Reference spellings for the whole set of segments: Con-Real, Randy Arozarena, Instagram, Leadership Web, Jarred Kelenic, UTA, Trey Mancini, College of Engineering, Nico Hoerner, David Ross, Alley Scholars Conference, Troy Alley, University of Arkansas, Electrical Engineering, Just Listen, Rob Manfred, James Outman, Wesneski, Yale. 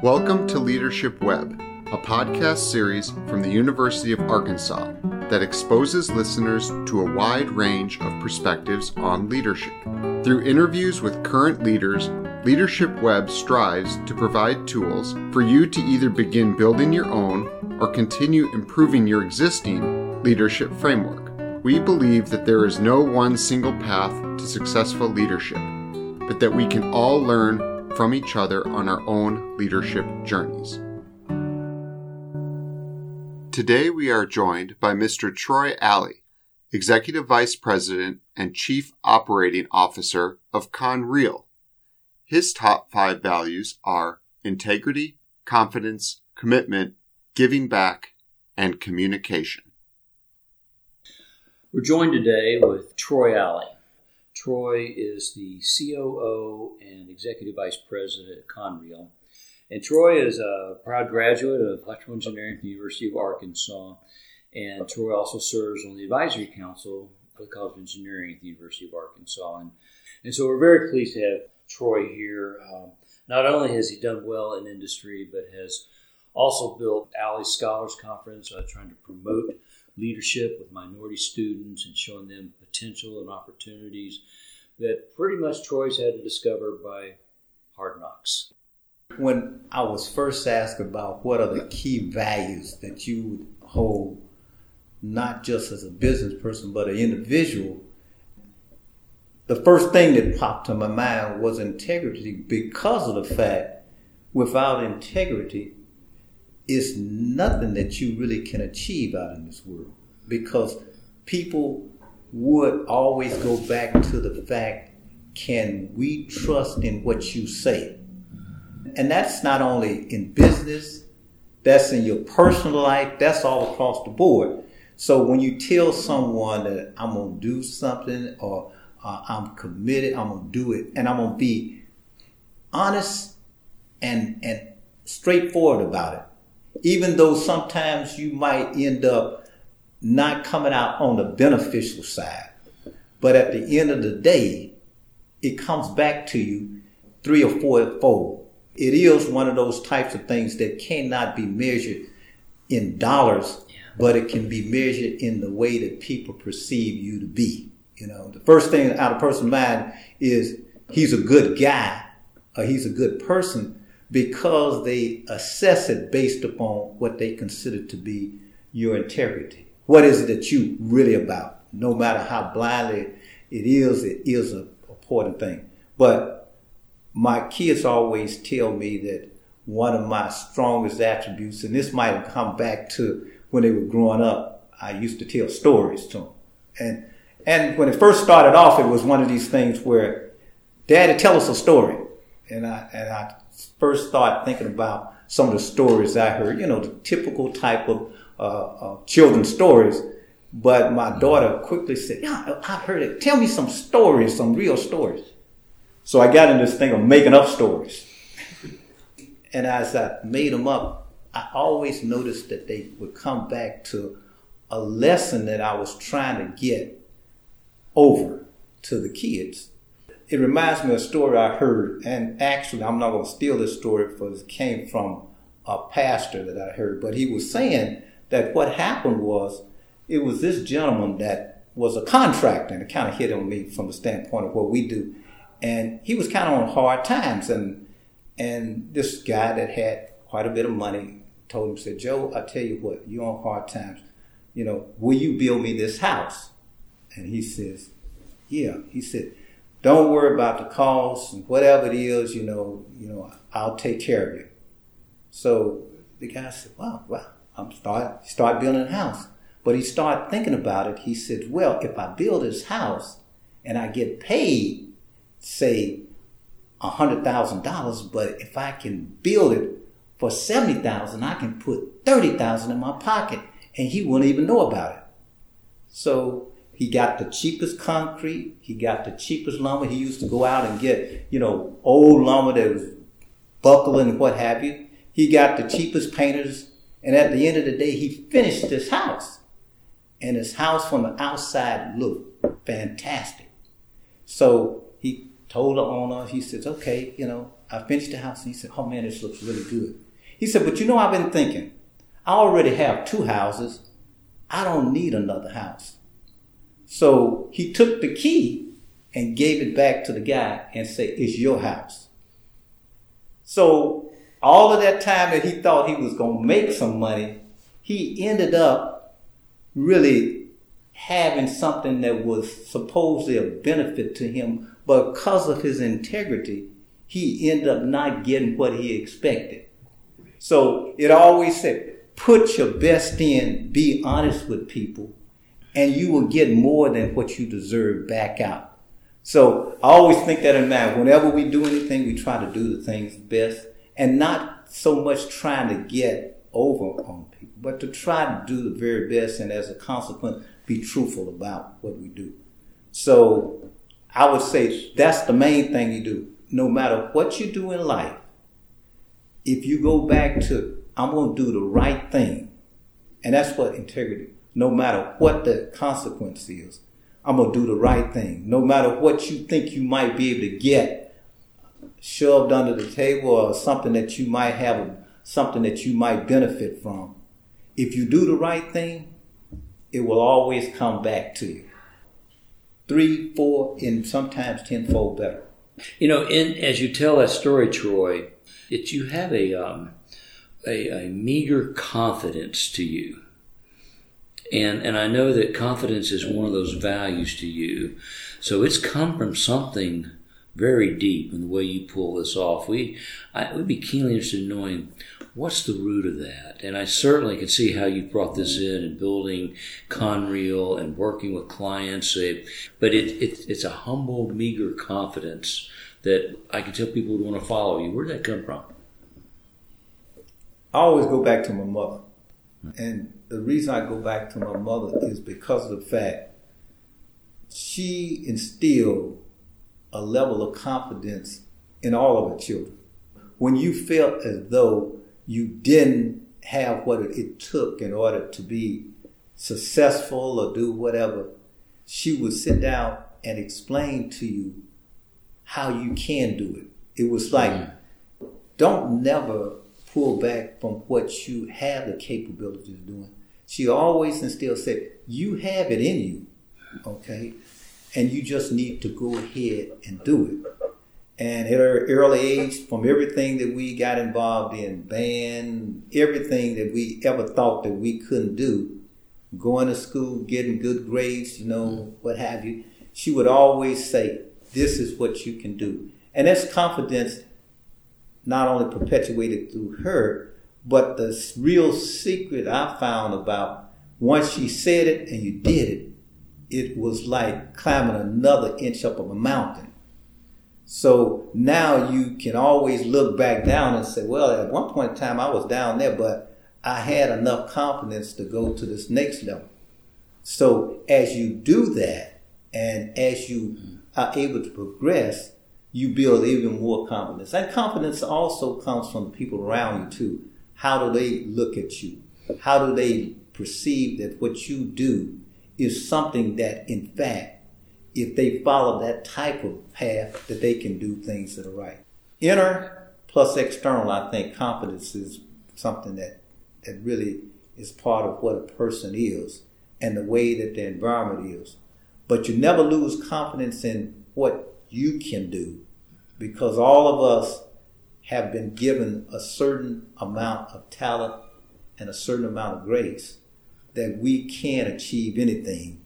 Welcome to Leadership Web, a podcast series from the University of Arkansas that exposes listeners to a wide range of perspectives on leadership. Through interviews with current leaders, Leadership Web strives to provide tools for you to either begin building your own or continue improving your existing leadership framework. We believe that there is no one single path to successful leadership, but that we can all learn from each other on our own leadership journeys. Today we are joined by Mr. Troy Alley, Executive Vice President and Chief Operating Officer of Con-Real. His top 5 values are integrity, confidence, commitment, giving back, and communication. We're joined today with Troy Alley. Troy is the COO and Executive Vice President at Con-Real. And Troy is a proud graduate of Electrical Engineering from the University of Arkansas. And Troy also serves on the Advisory Council for the College of Engineering at the University of Arkansas. And so we're very pleased to have Troy here. Not only has he done well in industry, but has also built Alley Scholars Conference, trying to promote leadership with minority students and showing them potential and opportunities that pretty much Troy's had to discover by hard knocks. When I was first asked about what are the key values that you would hold, not just as a business person, but an individual, the first thing that popped to my mind was integrity, because of the fact without integrity, it's nothing that you really can achieve out in this world, because people would always go back to the fact, can we trust in what you say? And that's not only in business, that's in your personal life, that's all across the board. So when you tell someone that I'm going to do something, or I'm committed, I'm going to do it, and I'm going to be honest and straightforward about it, even though sometimes you might end up not coming out on the beneficial side. But at the end of the day, it comes back to you 3 or 4-fold. It is one of those types of things that cannot be measured in dollars, but it can be measured in the way that people perceive you to be. You know, the first thing out of a person's mind is he's a good guy or he's a good person, because they assess it based upon what they consider to be your integrity. What is it that you really about? No matter how blindly it is an important thing. But my kids always tell me that one of my strongest attributes, and this might have come back to when they were growing up, I used to tell stories to them. And when it first started off, it was one of these things where, Daddy, tell us a story. And I first started thinking about some of the stories I heard, you know, the typical type of children's stories. But my daughter quickly said, yeah, I've heard it. Tell me some stories, some real stories. So I got into this thing of making up stories. And as I made them up, I always noticed that they would come back to a lesson that I was trying to get over to the kids. It reminds me of a story I heard, and actually I'm not going to steal this story because it came from a pastor that I heard, but he was saying that what happened was, it was this gentleman that was a contractor, and it kind of hit on me from the standpoint of what we do, and he was kind of on hard times, and this guy that had quite a bit of money told him, said, Joe, I tell you what, you're on hard times, you know, will you build me this house? And he says, yeah, he said, don't worry about the cost and whatever it is, you know, I'll take care of you. So the guy said, wow, I'm start building a house. But he started thinking about it. He said, well, if I build this house and I get paid, say, $100,000, but if I can build it for $70,000, I can put $30,000 in my pocket, and he won't even know about it. So he got the cheapest concrete. He got the cheapest lumber. He used to go out and get, you know, old lumber that was buckling and what have you. He got the cheapest painters. And at the end of the day, he finished this house. And his house from the outside looked fantastic. So he told the owner, he says, okay, you know, I finished the house. And he said, oh, man, this looks really good. He said, but you know, I've been thinking, I already have two houses. I don't need another house. So he took the key and gave it back to the guy and said, it's your house. So all of that time that he thought he was going to make some money, he ended up really having something that was supposedly a benefit to him, but because of his integrity, he ended up not getting what he expected. So it always said, put your best in, be honest with people, and you will get more than what you deserve back out. So I always think that in mind. Whenever we do anything, we try to do the things best and not so much trying to get over on people, but to try to do the very best and as a consequence, be truthful about what we do. So I would say that's the main thing you do. No matter what you do in life, if you go back to, I'm going to do the right thing, and that's what integrity, no matter what the consequence is, I'm going to do the right thing. No matter what you think you might be able to get shoved under the table or something that you might have, something that you might benefit from, if you do the right thing, it will always come back to you. 3, 4, and sometimes 10-fold better. You know, as you tell that story, Troy, that you have a meager confidence to you. And I know that confidence is one of those values to you. So it's come from something very deep in the way you pull this off. We'd be keenly interested in knowing what's the root of that. And I certainly can see how you brought this in building Con-Real and working with clients. But it's a humble, meager confidence that I can tell people would want to follow you. Where'd that come from? I always go back to my mother. And the reason I go back to my mother is because of the fact she instilled a level of confidence in all of her children. When you felt as though you didn't have what it took in order to be successful or do whatever, she would sit down and explain to you how you can do it. It was like, don't never pull back from what you have the capability of doing. She always and still said, you have it in you, okay? And you just need to go ahead and do it. And at her early age, from everything that we got involved in, band, everything that we ever thought that we couldn't do, going to school, getting good grades, you know, what have you, she would always say, this is what you can do. And that's confidence not only perpetuated through her, but the real secret I found about once she said it and you did it, it was like climbing another inch up of a mountain. So now you can always look back down and say, well, at one point in time I was down there, but I had enough confidence to go to this next level. So as you do that and as you are able to progress, you build even more confidence. And confidence also comes from people around you, too. How do they look at you? How do they perceive that what you do is something that, in fact, if they follow that type of path, that they can do things that are right. Inner plus external, I think confidence is something that really is part of what a person is and the way that the environment is. But you never lose confidence in what you can do, because all of us have been given a certain amount of talent and a certain amount of grace that we can achieve anything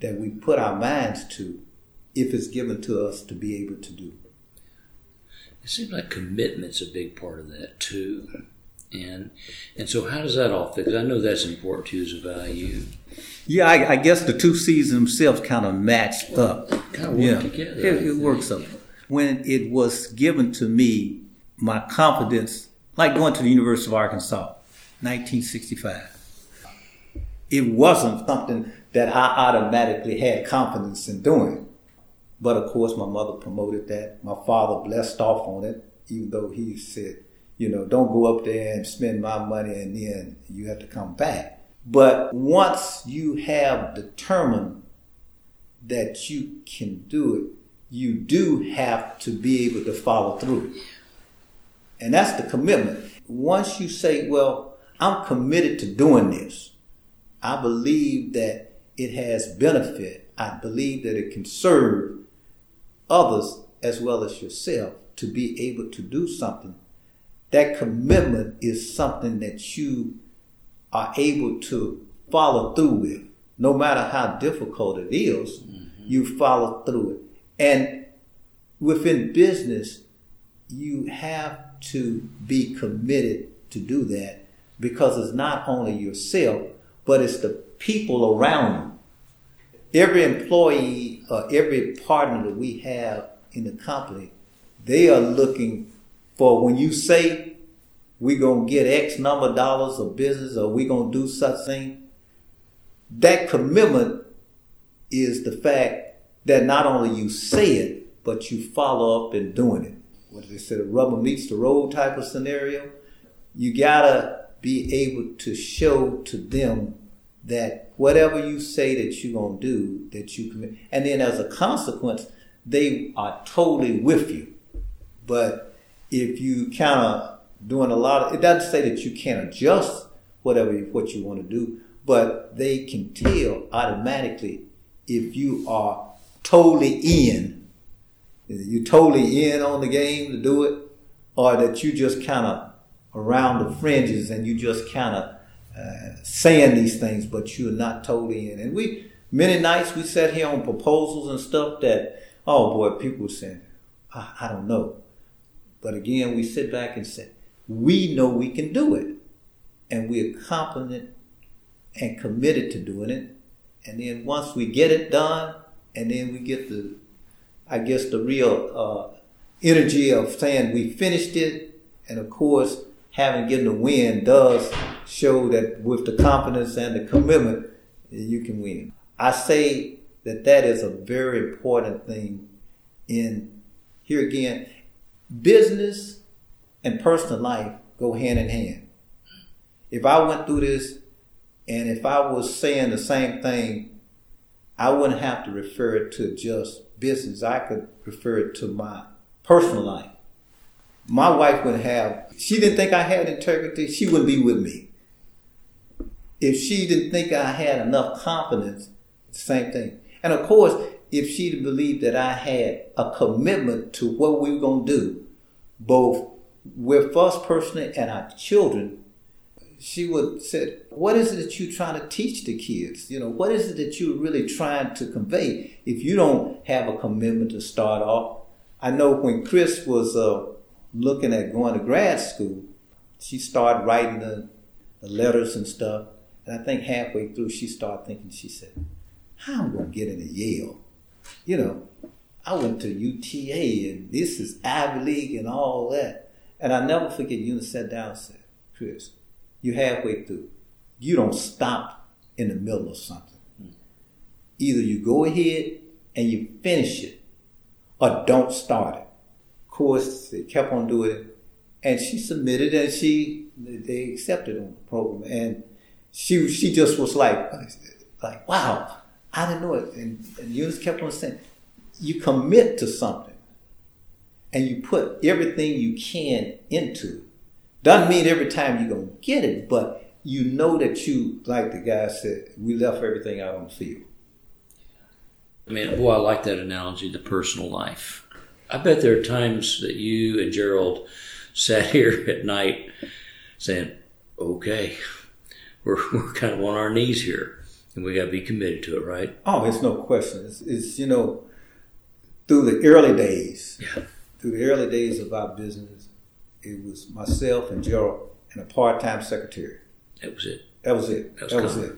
that we put our minds to if it's given to us to be able to do. It seems like commitment's a big part of that too. And so how does that all fit? Because I know that's important to you as a value. Yeah, I guess the two C's themselves kind of matched up. Kind of worked together. It works up. When it was given to me, my confidence, like going to the University of Arkansas, 1965, it wasn't something that I automatically had confidence in doing. But of course, my mother promoted that. My father blessed off on it, even though he said, you know, don't go up there and spend my money and then you have to come back. But once you have determined that you can do it, you do have to be able to follow through. And that's the commitment. Once you say, well, I'm committed to doing this. I believe that it has benefit. I believe that it can serve others as well as yourself to be able to do something. That commitment is something that you are able to follow through with. No matter how difficult it is, you follow through it. And within business, you have to be committed to do that because it's not only yourself, but it's the people around you. Every employee or every partner that we have in the company, they are looking for when you say we're going to get X number of dollars of business or we're going to do such thing, that commitment is the fact that not only you say it, but you follow up in doing it. What they said, the rubber meets the road type of scenario. You got to be able to show to them that whatever you say that you're going to do, that you commit. And then as a consequence, they are totally with you. But if you kind of doing a lot of, it doesn't say that you can't adjust what you want to do, but they can tell automatically if you are totally in. You're totally in on the game to do it, or that you just kind of around the fringes and you just kind of saying these things, but you're not totally in. And many nights we sat here on proposals and stuff that, oh boy, people were saying, I don't know. But again, we sit back and say, we know we can do it. And we're confident and committed to doing it. And then once we get it done, and then we get the, I guess, the real energy of saying we finished it. And of course, having given a win does show that with the confidence and the commitment, you can win. I say that is a very important thing in, here again, business and personal life go hand in hand. If I went through this and if I was saying the same thing, I wouldn't have to refer it to just business. I could refer it to my personal life. My wife would have, she didn't think I had integrity, she wouldn't be with me. If she didn't think I had enough confidence, the same thing. And of course, if she believed that I had a commitment to what we were going to do, both with us personally and our children, she would say, what is it that you're trying to teach the kids? You know, what is it that you're really trying to convey if you don't have a commitment to start off? I know when Chris was looking at going to grad school, she started writing the letters and stuff. And I think halfway through, she started thinking, she said, how am I going to get into Yale? You know, I went to UTA, and this is Ivy League and all that. And I never forget, Eunice sat down and said, Chris, you're halfway through. You don't stop in the middle of something. Either you go ahead and you finish it, or don't start it. Of course, they kept on doing it. And she submitted, and they accepted on the program. And she just was like, wow, I didn't know it. And Eunice kept on saying, you commit to something and you put everything you can into it. Doesn't mean every time you're going to get it, but you know that you, like the guy said, we left everything out on the field. I mean, boy, I like that analogy, the personal life. I bet there are times that you and Gerald sat here at night saying, okay, we're kind of on our knees here. And we got to be committed to it, right? Oh, it's no question. It's you know, through the early days of our business, it was myself and Gerald and a part-time secretary. That was it. That was it.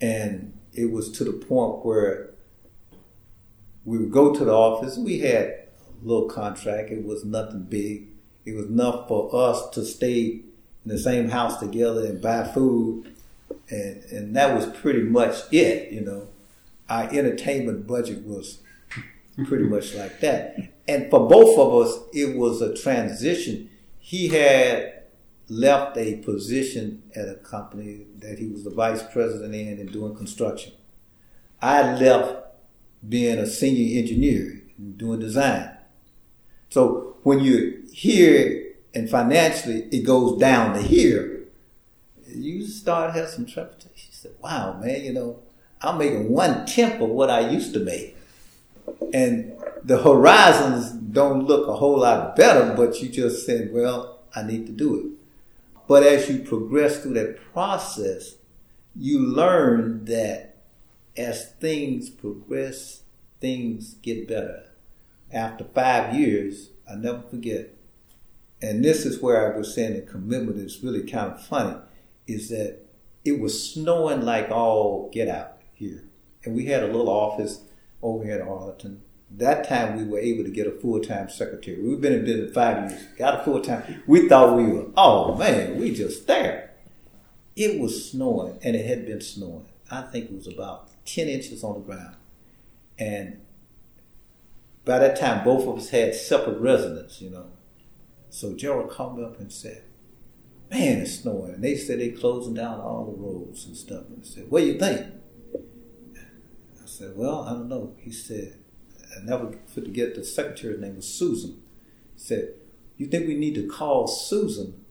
And it was to the point where we would go to the office. We had a little contract. It was nothing big. It was enough for us to stay in the same house together and buy food. And that was pretty much it, you know. Our entertainment budget was pretty much like that. And for both of us, it was a transition. He had left a position at a company that he was the vice president in and doing construction. I left being a senior engineer and doing design. So when you're here and financially it goes down to here, you start to have some trepidation. You said, wow, man, you know, I'm making 1/10 of what I used to make. And the horizons don't look a whole lot better, but you just said, well, I need to do it. But as you progress through that process, you learn that as things progress, things get better. After 5 years, I never forget, and this is where I was saying the commitment is really kind of funny, is that it was snowing like all get out here. And we had a little office over here in Arlington. That time we were able to get a full-time secretary. We've been in business 5 years, got a full-time. We thought we were, oh man, we just there. It was snowing, and it had been snowing. I think it was about 10 inches on the ground. And by that time, both of us had separate residences, you know. So Gerald called me up and said, man, it's snowing. And they said they're closing down all the roads and stuff. And I said, what do you think? I said, well, I don't know. He said, I never forget the secretary's name was Susan. He said, you think we need to call Susan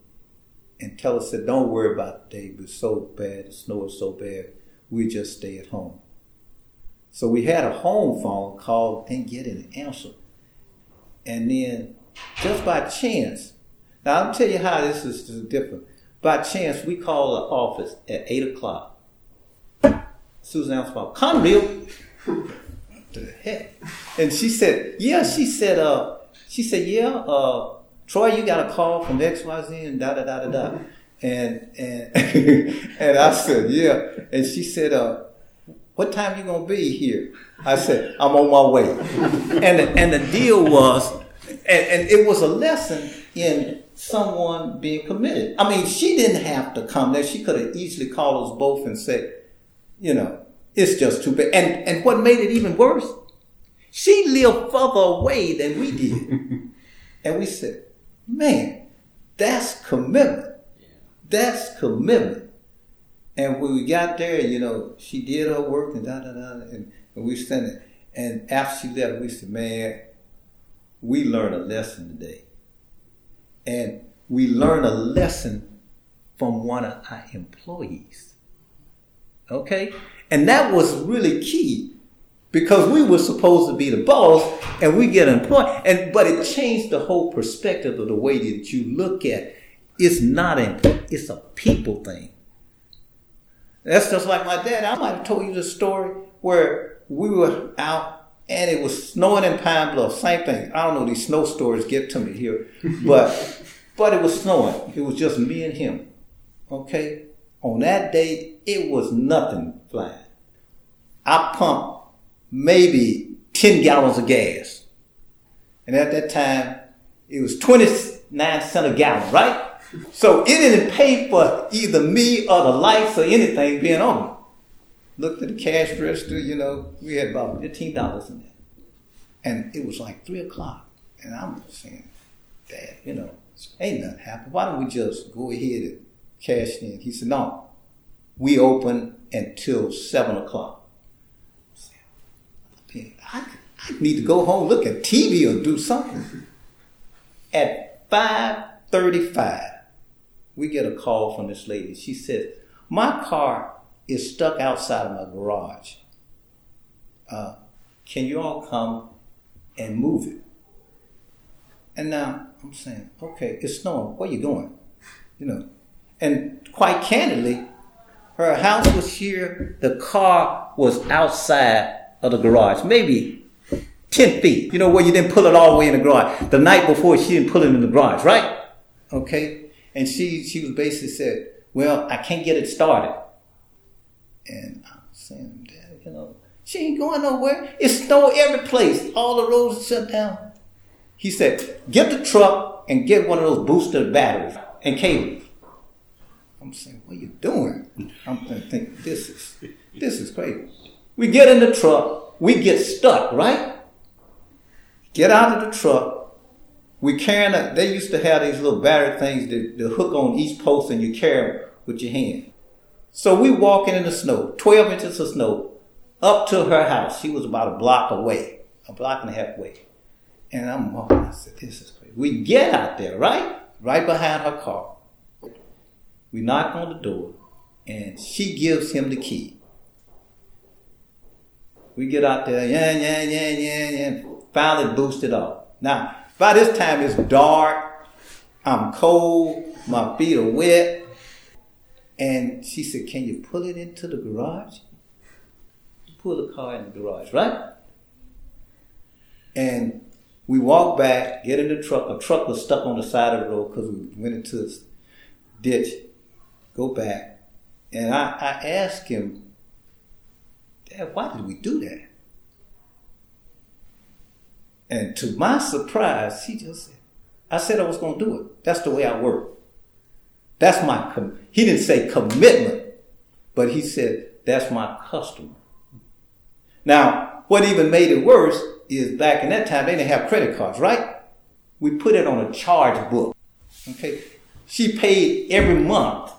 and tell her, said, don't worry about the day. It's so bad. The snow is so bad. We just stay at home. So we had a home phone call and get an answer. And then just by chance, now, I'll tell you how this is different. By chance, we called the office at 8 o'clock. Susan answered, Con-Real. What the heck? And she said, yeah, Troy, you got a call from XYZ and da-da-da-da-da. And and I said, yeah. And she said, what time you going to be here? I said, I'm on my way. And the deal was, and it was a lesson in someone being committed. I mean, she didn't have to come there. She could have easily called us both and said, you know, it's just too bad. And what made it even worse, she lived further away than we did. And we said, man, that's commitment. That's commitment. And when we got there, you know, she did her work and da-da-da, and we sent it. And after she left, we said, man, we learned a lesson today. And we learn a lesson from one of our employees. Okay? And that was really key because we were supposed to be the boss and we get employed. But it changed the whole perspective of the way that you look at it. It's a people thing. That's just like my dad. I might have told you the story where we were out and it was snowing in Pine Bluff. Same thing. I don't know, these snow stories get to me here. But it was snowing. It was just me and him. Okay? On that day, it was nothing flying. I pumped maybe 10 gallons of gas. And at that time, it was 29 cents a gallon, right? So it didn't pay for either me or the lights or anything being on. Looked at the cash register, you know, we had about $15 in there. And it was like 3 o'clock. And I'm saying, Dad, you know, ain't nothing happened. Why don't we just go ahead and cash in? He said, no, we open until 7 o'clock. I need to go home, look at TV or do something. At 5:35, we get a call from this lady. She says, my car is stuck outside of my garage. Can you all come and move it? And now I'm saying, okay, it's snowing. Where you going? You know, and quite candidly, her house was here. The car was outside of the garage, maybe 10 feet. You know, where you didn't pull it all the way in the garage. The night before, she didn't pull it in the garage, right? Okay. And she was basically said, well, I can't get it started. And I'm saying, Dad, you know, she ain't going nowhere. It's snow every place. All the roads are shut down. He said, get the truck and get one of those booster batteries and cables. I'm saying, what are you doing? I'm thinking, this is crazy. We get in the truck. We get stuck, right? Get out of the truck. We carrying a, they used to have these little battery things that hook on each post and you carry them with your hand. So we walking in the snow, 12 inches of snow, up to her house. She was about a block and a half away. And I said, this is crazy. We get out there, right? right behind her car. We knock on the door, and she gives him the key. We get out there, finally boost it off. Now, by this time it's dark, I'm cold, my feet are wet, and she said, can you pull it into the garage? You pull the car in the garage, right? And we walk back, get in the truck. A truck was stuck on the side of the road because we went into this ditch. Go back. And I asked him, Dad, why did we do that? And to my surprise, he just said, I said I was going to do it. That's the way I work. That's my, he didn't say commitment, but he said, that's my customer. Now, what even made it worse is back in that time, they didn't have credit cards, right? We put it on a charge book, okay? She paid every month.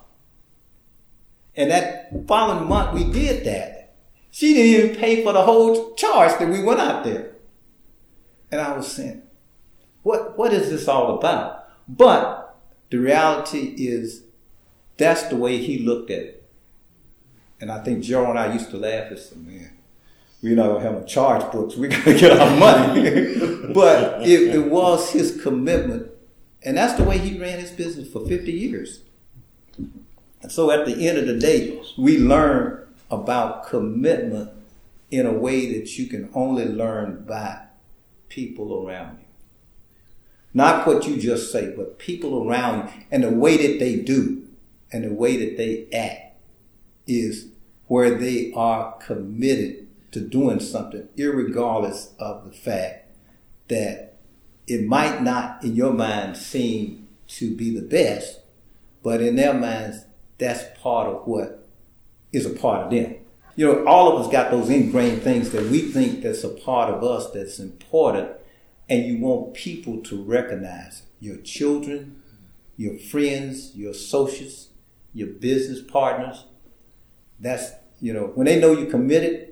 And that following month, we did that. She didn't even pay for the whole charge that we went out there. And I was saying, what is this all about? But the reality is that's the way he looked at it. And I think Gerald and I used to laugh at some man. We don't have a charge books. We got to get our money. But it was his commitment. And that's the way he ran his business for 50 years. And so at the end of the day, we learn about commitment in a way that you can only learn by people around you. Not what you just say, but people around you and the way that they do and the way that they act is where they are committed to doing something, irregardless of the fact that it might not, in your mind, seem to be the best, but in their minds, that's part of what is a part of them. You know, all of us got those ingrained things that we think that's a part of us that's important, and you want people to recognize your children, your friends, your associates, your business partners. That's, you know, when they know you're committed,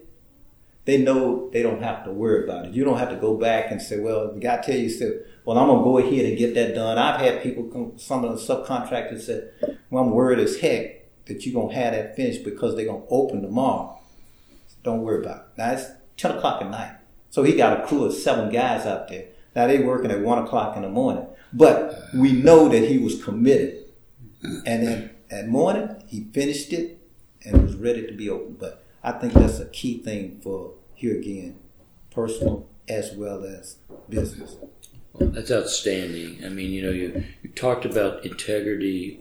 they know they don't have to worry about it. You don't have to go back and say, well, the guy tell you, said, well, I'm going to go ahead and get that done. I've had people, some of the subcontractors said, well, I'm worried as heck that you're going to have that finished because they're going to open tomorrow. So don't worry about it. Now, it's 10 o'clock at night. So he got a crew of 7 guys out there. Now, they're working at 1 o'clock in the morning. But we know that he was committed. And then at morning, he finished it and was ready to be open. But I think that's a key thing for, here again, personal as well as business. Well, that's outstanding. I mean, you know, you talked about integrity,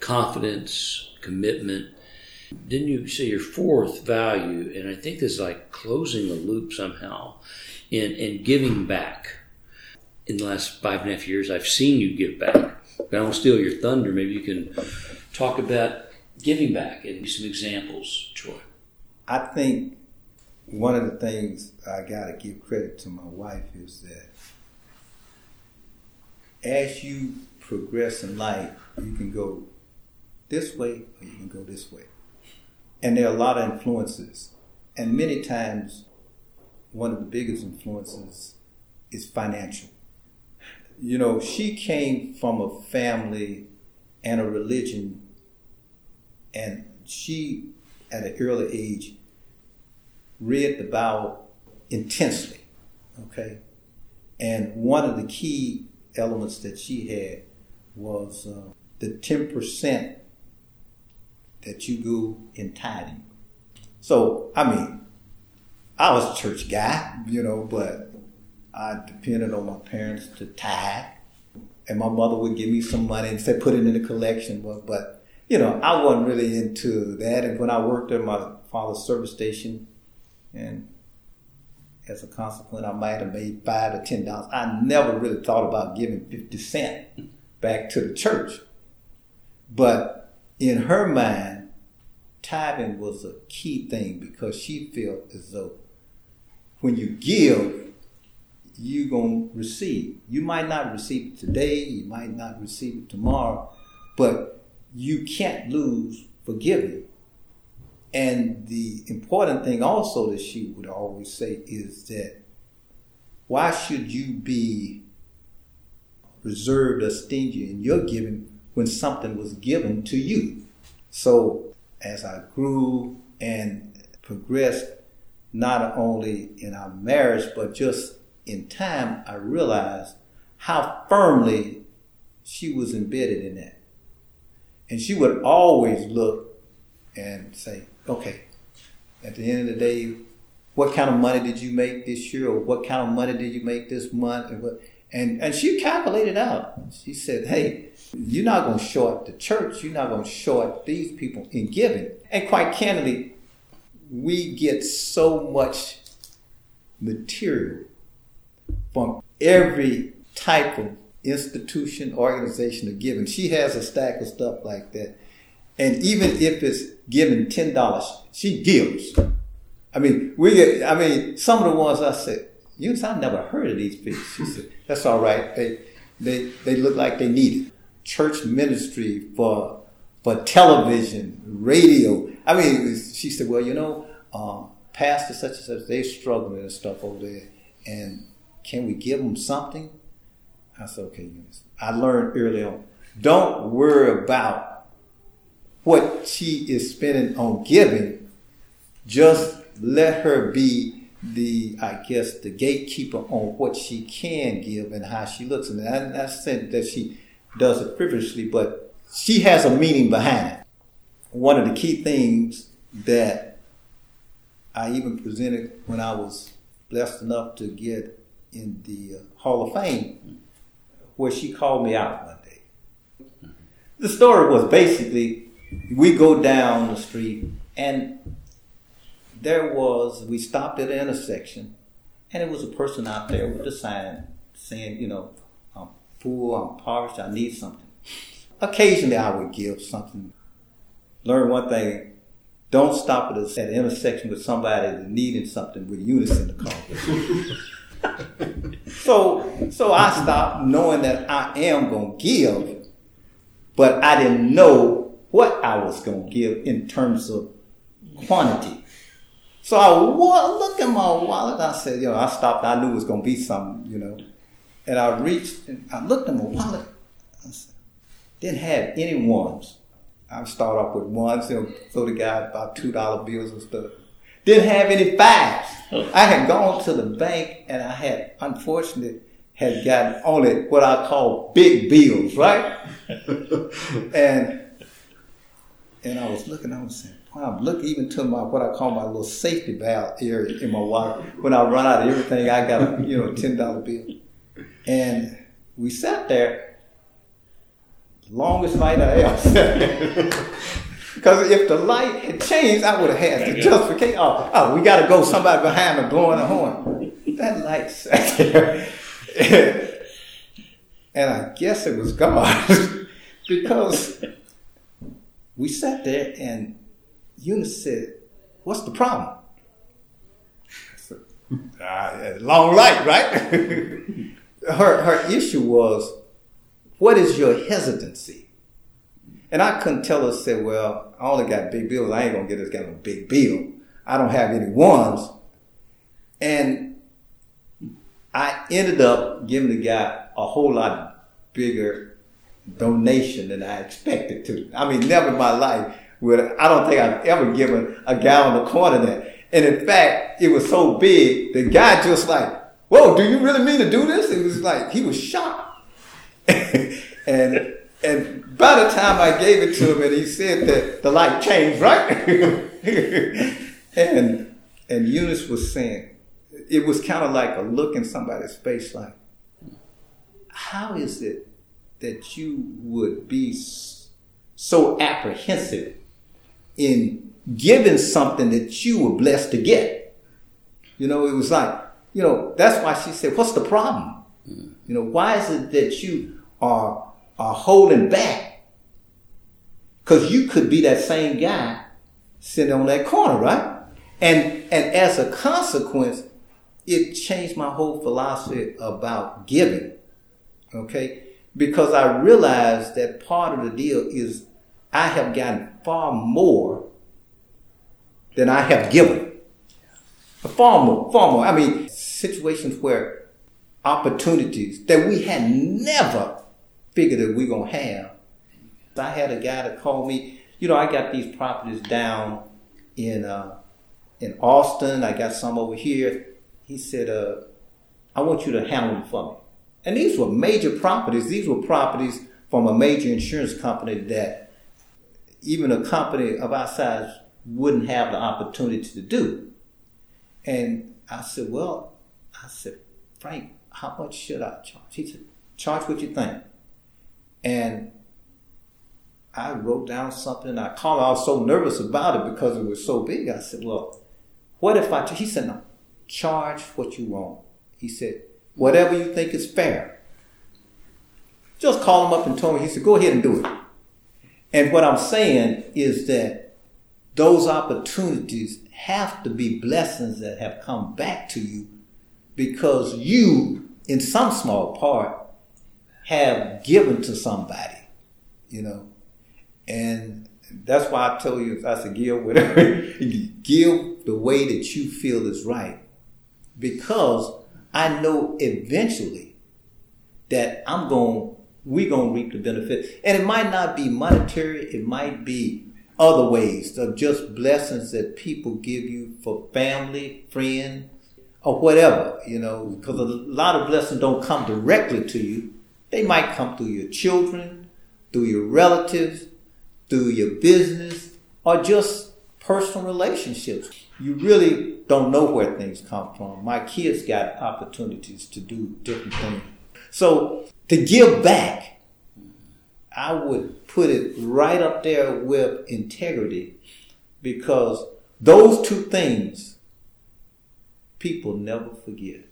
confidence, commitment. Didn't you say your 4th value, and I think this is like closing the loop somehow, and giving back. In the last 5.5 years, I've seen you give back. But I won't steal your thunder. Maybe you can talk about giving back and give some examples, Troy. I think one of the things I got to give credit to my wife is that as you progress in life, you can go this way or you can go this way. And there are a lot of influences. And many times, one of the biggest influences is financial. You know, she came from a family and a religion, and she, at an early age, read the Bible intensely, okay? And one of the key elements that she had was the 10% that you do in tithing. So, I mean, I was a church guy, you know, but I depended on my parents to tithe. And my mother would give me some money and say, put it in the collection, but you know, I wasn't really into that. And when I worked at my father's service station, and as a consequence, I might have made $5 to $10. I never really thought about giving 50 cents back to the church. But in her mind, tithing was a key thing because she felt as though when you give, you're going to receive. You might not receive it today. You might not receive it tomorrow. But you can't lose forgiving. And the important thing also that she would always say is that why should you be reserved or stingy in your giving when something was given to you. So as I grew and progressed, not only in our marriage, but just in time, I realized how firmly she was embedded in that. And she would always look and say, okay, at the end of the day, what kind of money did you make this year? Or what kind of money did you make this month? And she calculated out. She said, hey, you're not going to short the church. You're not going to short these people in giving. And quite candidly, we get so much material from every type of institution, organization of giving. She has a stack of stuff like that. And even if it's giving $10, she gives. I mean, some of the ones I said, Eunice, I've never heard of these people. She said, that's all right. They look like they need it. Church ministry for television, radio. I mean, she said, well, pastors such and such, they're struggling and stuff over there. And can we give them something? I said, okay, Eunice. I learned early on, don't worry about what she is spending on giving. Just let her be the gatekeeper on what she can give and how she looks. And I said that she does it frivolously, but she has a meaning behind it. One of the key things that I even presented when I was blessed enough to get in the Hall of Fame, where she called me out one day. The story was basically, we go down the street and we stopped at an intersection, and it was a person out there with a sign saying, I'm poor, I'm impoverished, I need something. Occasionally I would give something. Learn one thing, don't stop at an intersection with somebody that needing something with Eunice in the car. So I stopped knowing that I am going to give, but I didn't know what I was going to give in terms of quantity. So I looked at my wallet, I said, I stopped, I knew it was going to be something, And I reached, and I looked at my wallet, I said, didn't have any ones. I start off with ones, so the guy about $2 bills and stuff. Didn't have any fives. I had gone to the bank, and I had, unfortunately, had gotten only what I call big bills, right? And I was looking, I was saying, I look even to my what I call my little safety valve area in my wallet. When I run out of everything, I got a $10 bill. And we sat there, longest night I ever sat there. Because if the light had changed, I would have had the justification. Oh, we got to go. Somebody behind me blowing the horn. That light sat there, and I guess it was God because we sat there and. Eunice said, what's the problem? I said, long light, right? her issue was, what is your hesitancy? And I couldn't tell her, say, well, I only got big bills. I ain't going to get this kind of big bill. I don't have any ones. And I ended up giving the guy a whole lot bigger donation than I expected to. I mean, never in my life. I don't think I've ever given a gallon of corn in that. And in fact, it was so big, the guy just like, whoa, do you really mean to do this? It was like, he was shocked. and by the time I gave it to him and he said that the light changed, right? and Eunice was saying, it was kind of like a look in somebody's face like, how is it that you would be so apprehensive in giving something that you were blessed to get? It was like, that's why she said, what's the problem? Mm-hmm. Why is it that you are holding back? Because you could be that same guy sitting on that corner, right? And as a consequence, it changed my whole philosophy about giving, okay? Because I realized that part of the deal is I have gotten far more than I have given. Far more. I mean, situations where opportunities that we had never figured that we were going to have. I had a guy that called me, I got these properties down in Austin. I got some over here. He said, I want you to handle them for me. And these were major properties. These were properties from a major insurance company that even a company of our size wouldn't have the opportunity to do. And I said, Frank, how much should I charge? He said, charge what you think. And I wrote down something. I called. I was so nervous about it because it was so big. I said, what if I... He said, no, charge what you want. He said, whatever you think is fair. Just call him up and told me. He said, go ahead and do it. And what I'm saying is that those opportunities have to be blessings that have come back to you because you, in some small part, have given to somebody, And that's why I told you, I said, give whatever, give the way that you feel is right. Because I know eventually that we're going to reap the benefit. And it might not be monetary. It might be other ways of just blessings that people give you for family, friends, or whatever, because a lot of blessings don't come directly to you. They might come through your children, through your relatives, through your business, or just personal relationships. You really don't know where things come from. My kids got opportunities to do different things. So to give back, I would put it right up there with integrity, because those two things, people never forget.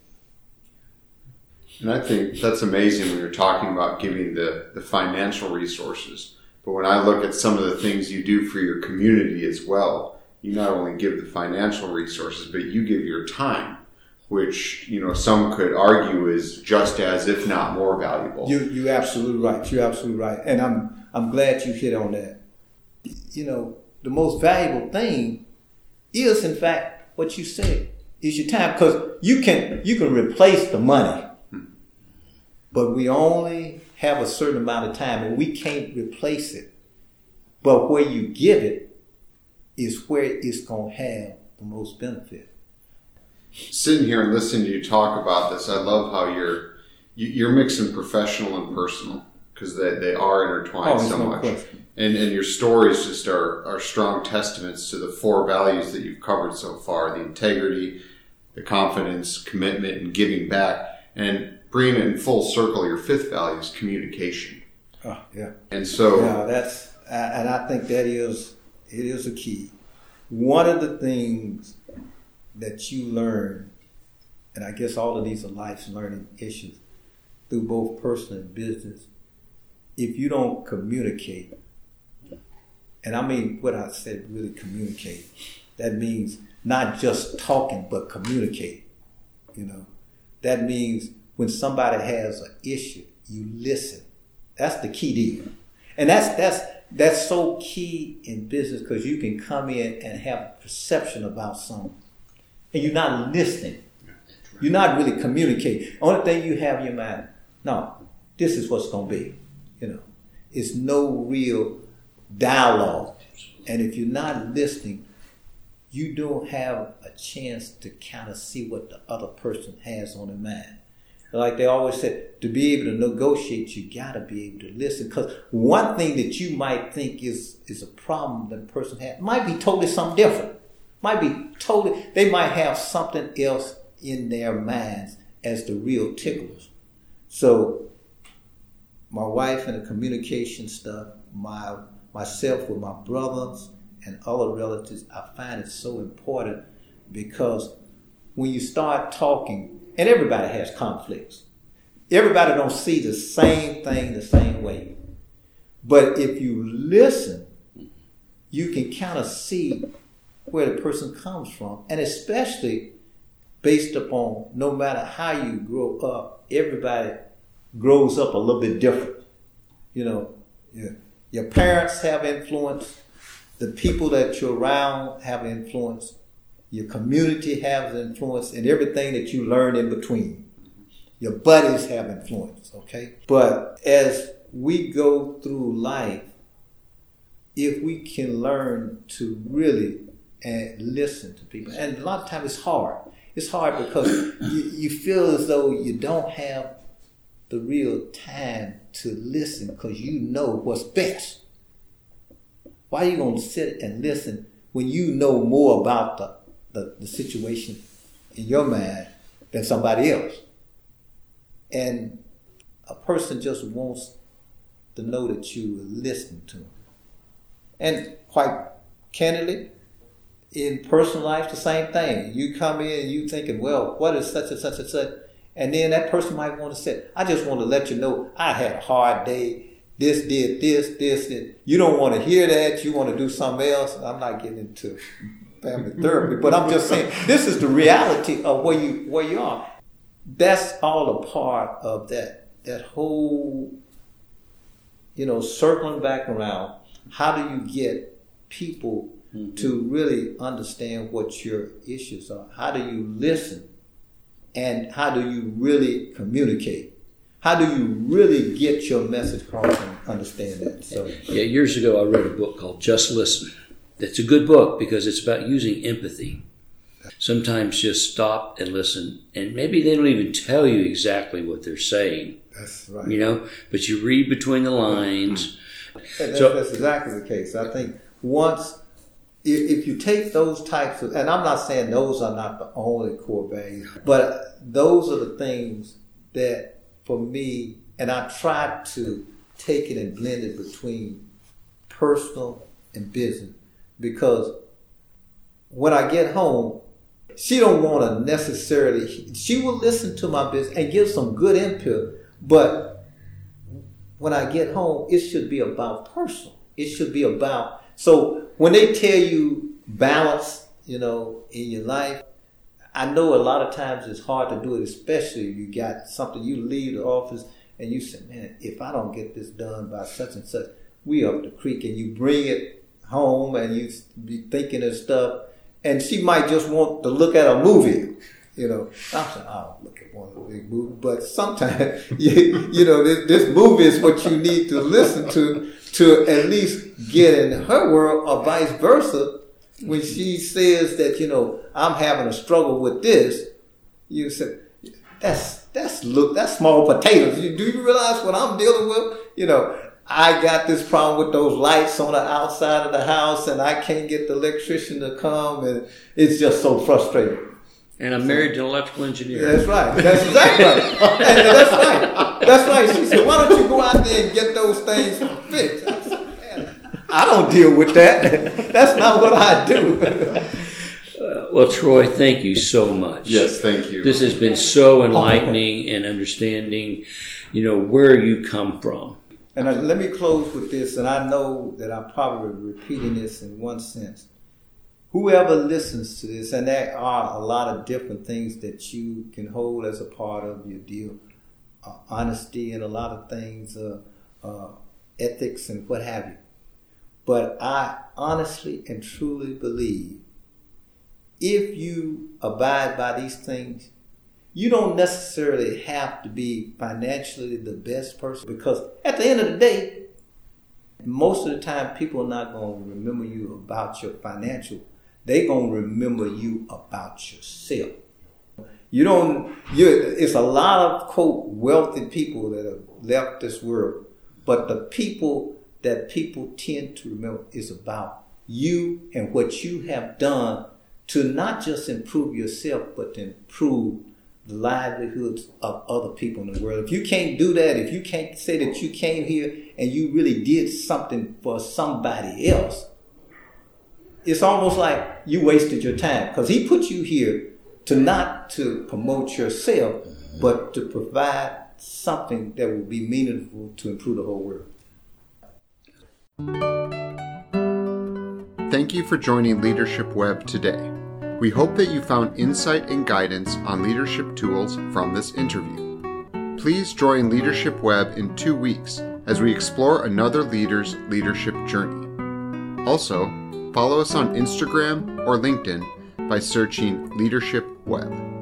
And I think that's amazing when you're talking about giving the financial resources. But when I look at some of the things you do for your community as well, you not only give the financial resources, but you give your time, which, some could argue is just as, if not more valuable. You're absolutely right. You're absolutely right. And I'm glad you hit on that. The most valuable thing is, in fact, what you said, is your time. Because you can replace the money, but we only have a certain amount of time, and we can't replace it. But where you give it is where it's going to have the most benefit. Sitting here and listening to you talk about this, I love how you're mixing professional and personal, because they are intertwined so much. And your stories just are strong testaments to the four values that you've covered so far: the integrity, the confidence, commitment, and giving back. And bringing it in full circle, your fifth value is communication. Oh, yeah. And so... Yeah, and I think it is a key. One of the things that you learn, and I guess all of these are life's learning issues, through both personal and business, if you don't communicate, and I mean what I said, really communicate, that means not just talking, but communicate. That means... when somebody has an issue, you listen. That's the key deal. And that's so key in business, because you can come in and have a perception about something, and you're not listening. You're not really communicating. Only thing you have in your mind, no, this is what's going to be. It's no real dialogue. And if you're not listening, you don't have a chance to kind of see what the other person has on their mind. Like they always said, to be able to negotiate, you got to be able to listen. Because one thing that you might think is a problem that a person has might be totally something different. They might have something else in their minds as the real ticklers. So my wife and the communication stuff, myself with my brothers and other relatives, I find it so important, because when you start talking, and everybody has conflicts. Everybody don't see the same thing the same way. But if you listen, you can kind of see where the person comes from. And especially based upon, no matter how you grow up, everybody grows up a little bit different. Your parents have influence. The people that you're around have influence. Your community has influence, and everything that you learn in between. Your buddies have influence, okay? But as we go through life, if we can learn to really listen to people, and a lot of times it's hard. It's hard because you feel as though you don't have the real time to listen because you know what's best. Why are you going to sit and listen when you know more about the situation in your mind than somebody else? And a person just wants to know that you listen to them. And quite candidly, in personal life, the same thing. You come in and you thinking, well, what is such and such and such? And then that person might want to say, I just want to let you know I had a hard day. This did this, and you don't want to hear that. You want to do something else. I'm not getting into family therapy, but I'm just saying this is the reality of where you are. That's all a part of that whole, circling back around. How do you get people to really understand what your issues are? How do you listen? And how do you really communicate? How do you really get your message across and understand that? So, yeah, years ago I read a book called Just Listen. That's a good book because it's about using empathy. Sometimes just stop and listen, and maybe they don't even tell you exactly what they're saying. That's right. But you read between the lines. That's exactly the case. I think once, if you take those types of, and I'm not saying those are not the only core values, but those are the things that, for me, and I try to take it and blend it between personal and business, because when I get home, she don't want to necessarily, she will listen to my business and give some good input, but when I get home, it should be about personal. It should be about, so when they tell you balance, in your life, I know a lot of times it's hard to do it, especially if you got something, you leave the office and you say, man, if I don't get this done by such and such, we up the creek, and you bring it home and you be thinking of stuff, and she might just want to look at a movie, I'm saying, I don't look at one big movie, but sometimes, this movie is what you need to listen to at least get in her world, or vice versa. When she says that, I'm having a struggle with this, you say, that's small potatoes. Do you realize what I'm dealing with? I got this problem with those lights on the outside of the house, and I can't get the electrician to come, and it's just so frustrating. And I'm married to an electrical engineer. That's right. That's exactly right. That's right. That's right. She said, why don't you go out there and get those things fixed? I don't deal with that. That's not what I do. Well, Troy, thank you so much. Yes, thank you. This has been so enlightening and understanding, where you come from. And let me close with this, and I know that I'm probably repeating this in one sense. Whoever listens to this, and there are a lot of different things that you can hold as a part of your deal, honesty and a lot of things, ethics and what have you. But I honestly and truly believe if you abide by these things, you don't necessarily have to be financially the best person, because at the end of the day, most of the time people are not going to remember you about your financial. They're going to remember you about yourself. It's a lot of, quote, wealthy people that have left this world, but the people that people tend to remember is about you and what you have done to not just improve yourself, but to improve the livelihoods of other people in the world. If you can't do that, if you can't say that you came here and you really did something for somebody else, it's almost like you wasted your time, because he put you here to not to promote yourself, but to provide something that will be meaningful to improve the whole world. Thank you for joining Leadership Web today. We hope that you found insight and guidance on leadership tools from this interview. Please join Leadership Web in 2 weeks as we explore another leader's leadership journey. Also, follow us on Instagram or LinkedIn by searching Leadership Web.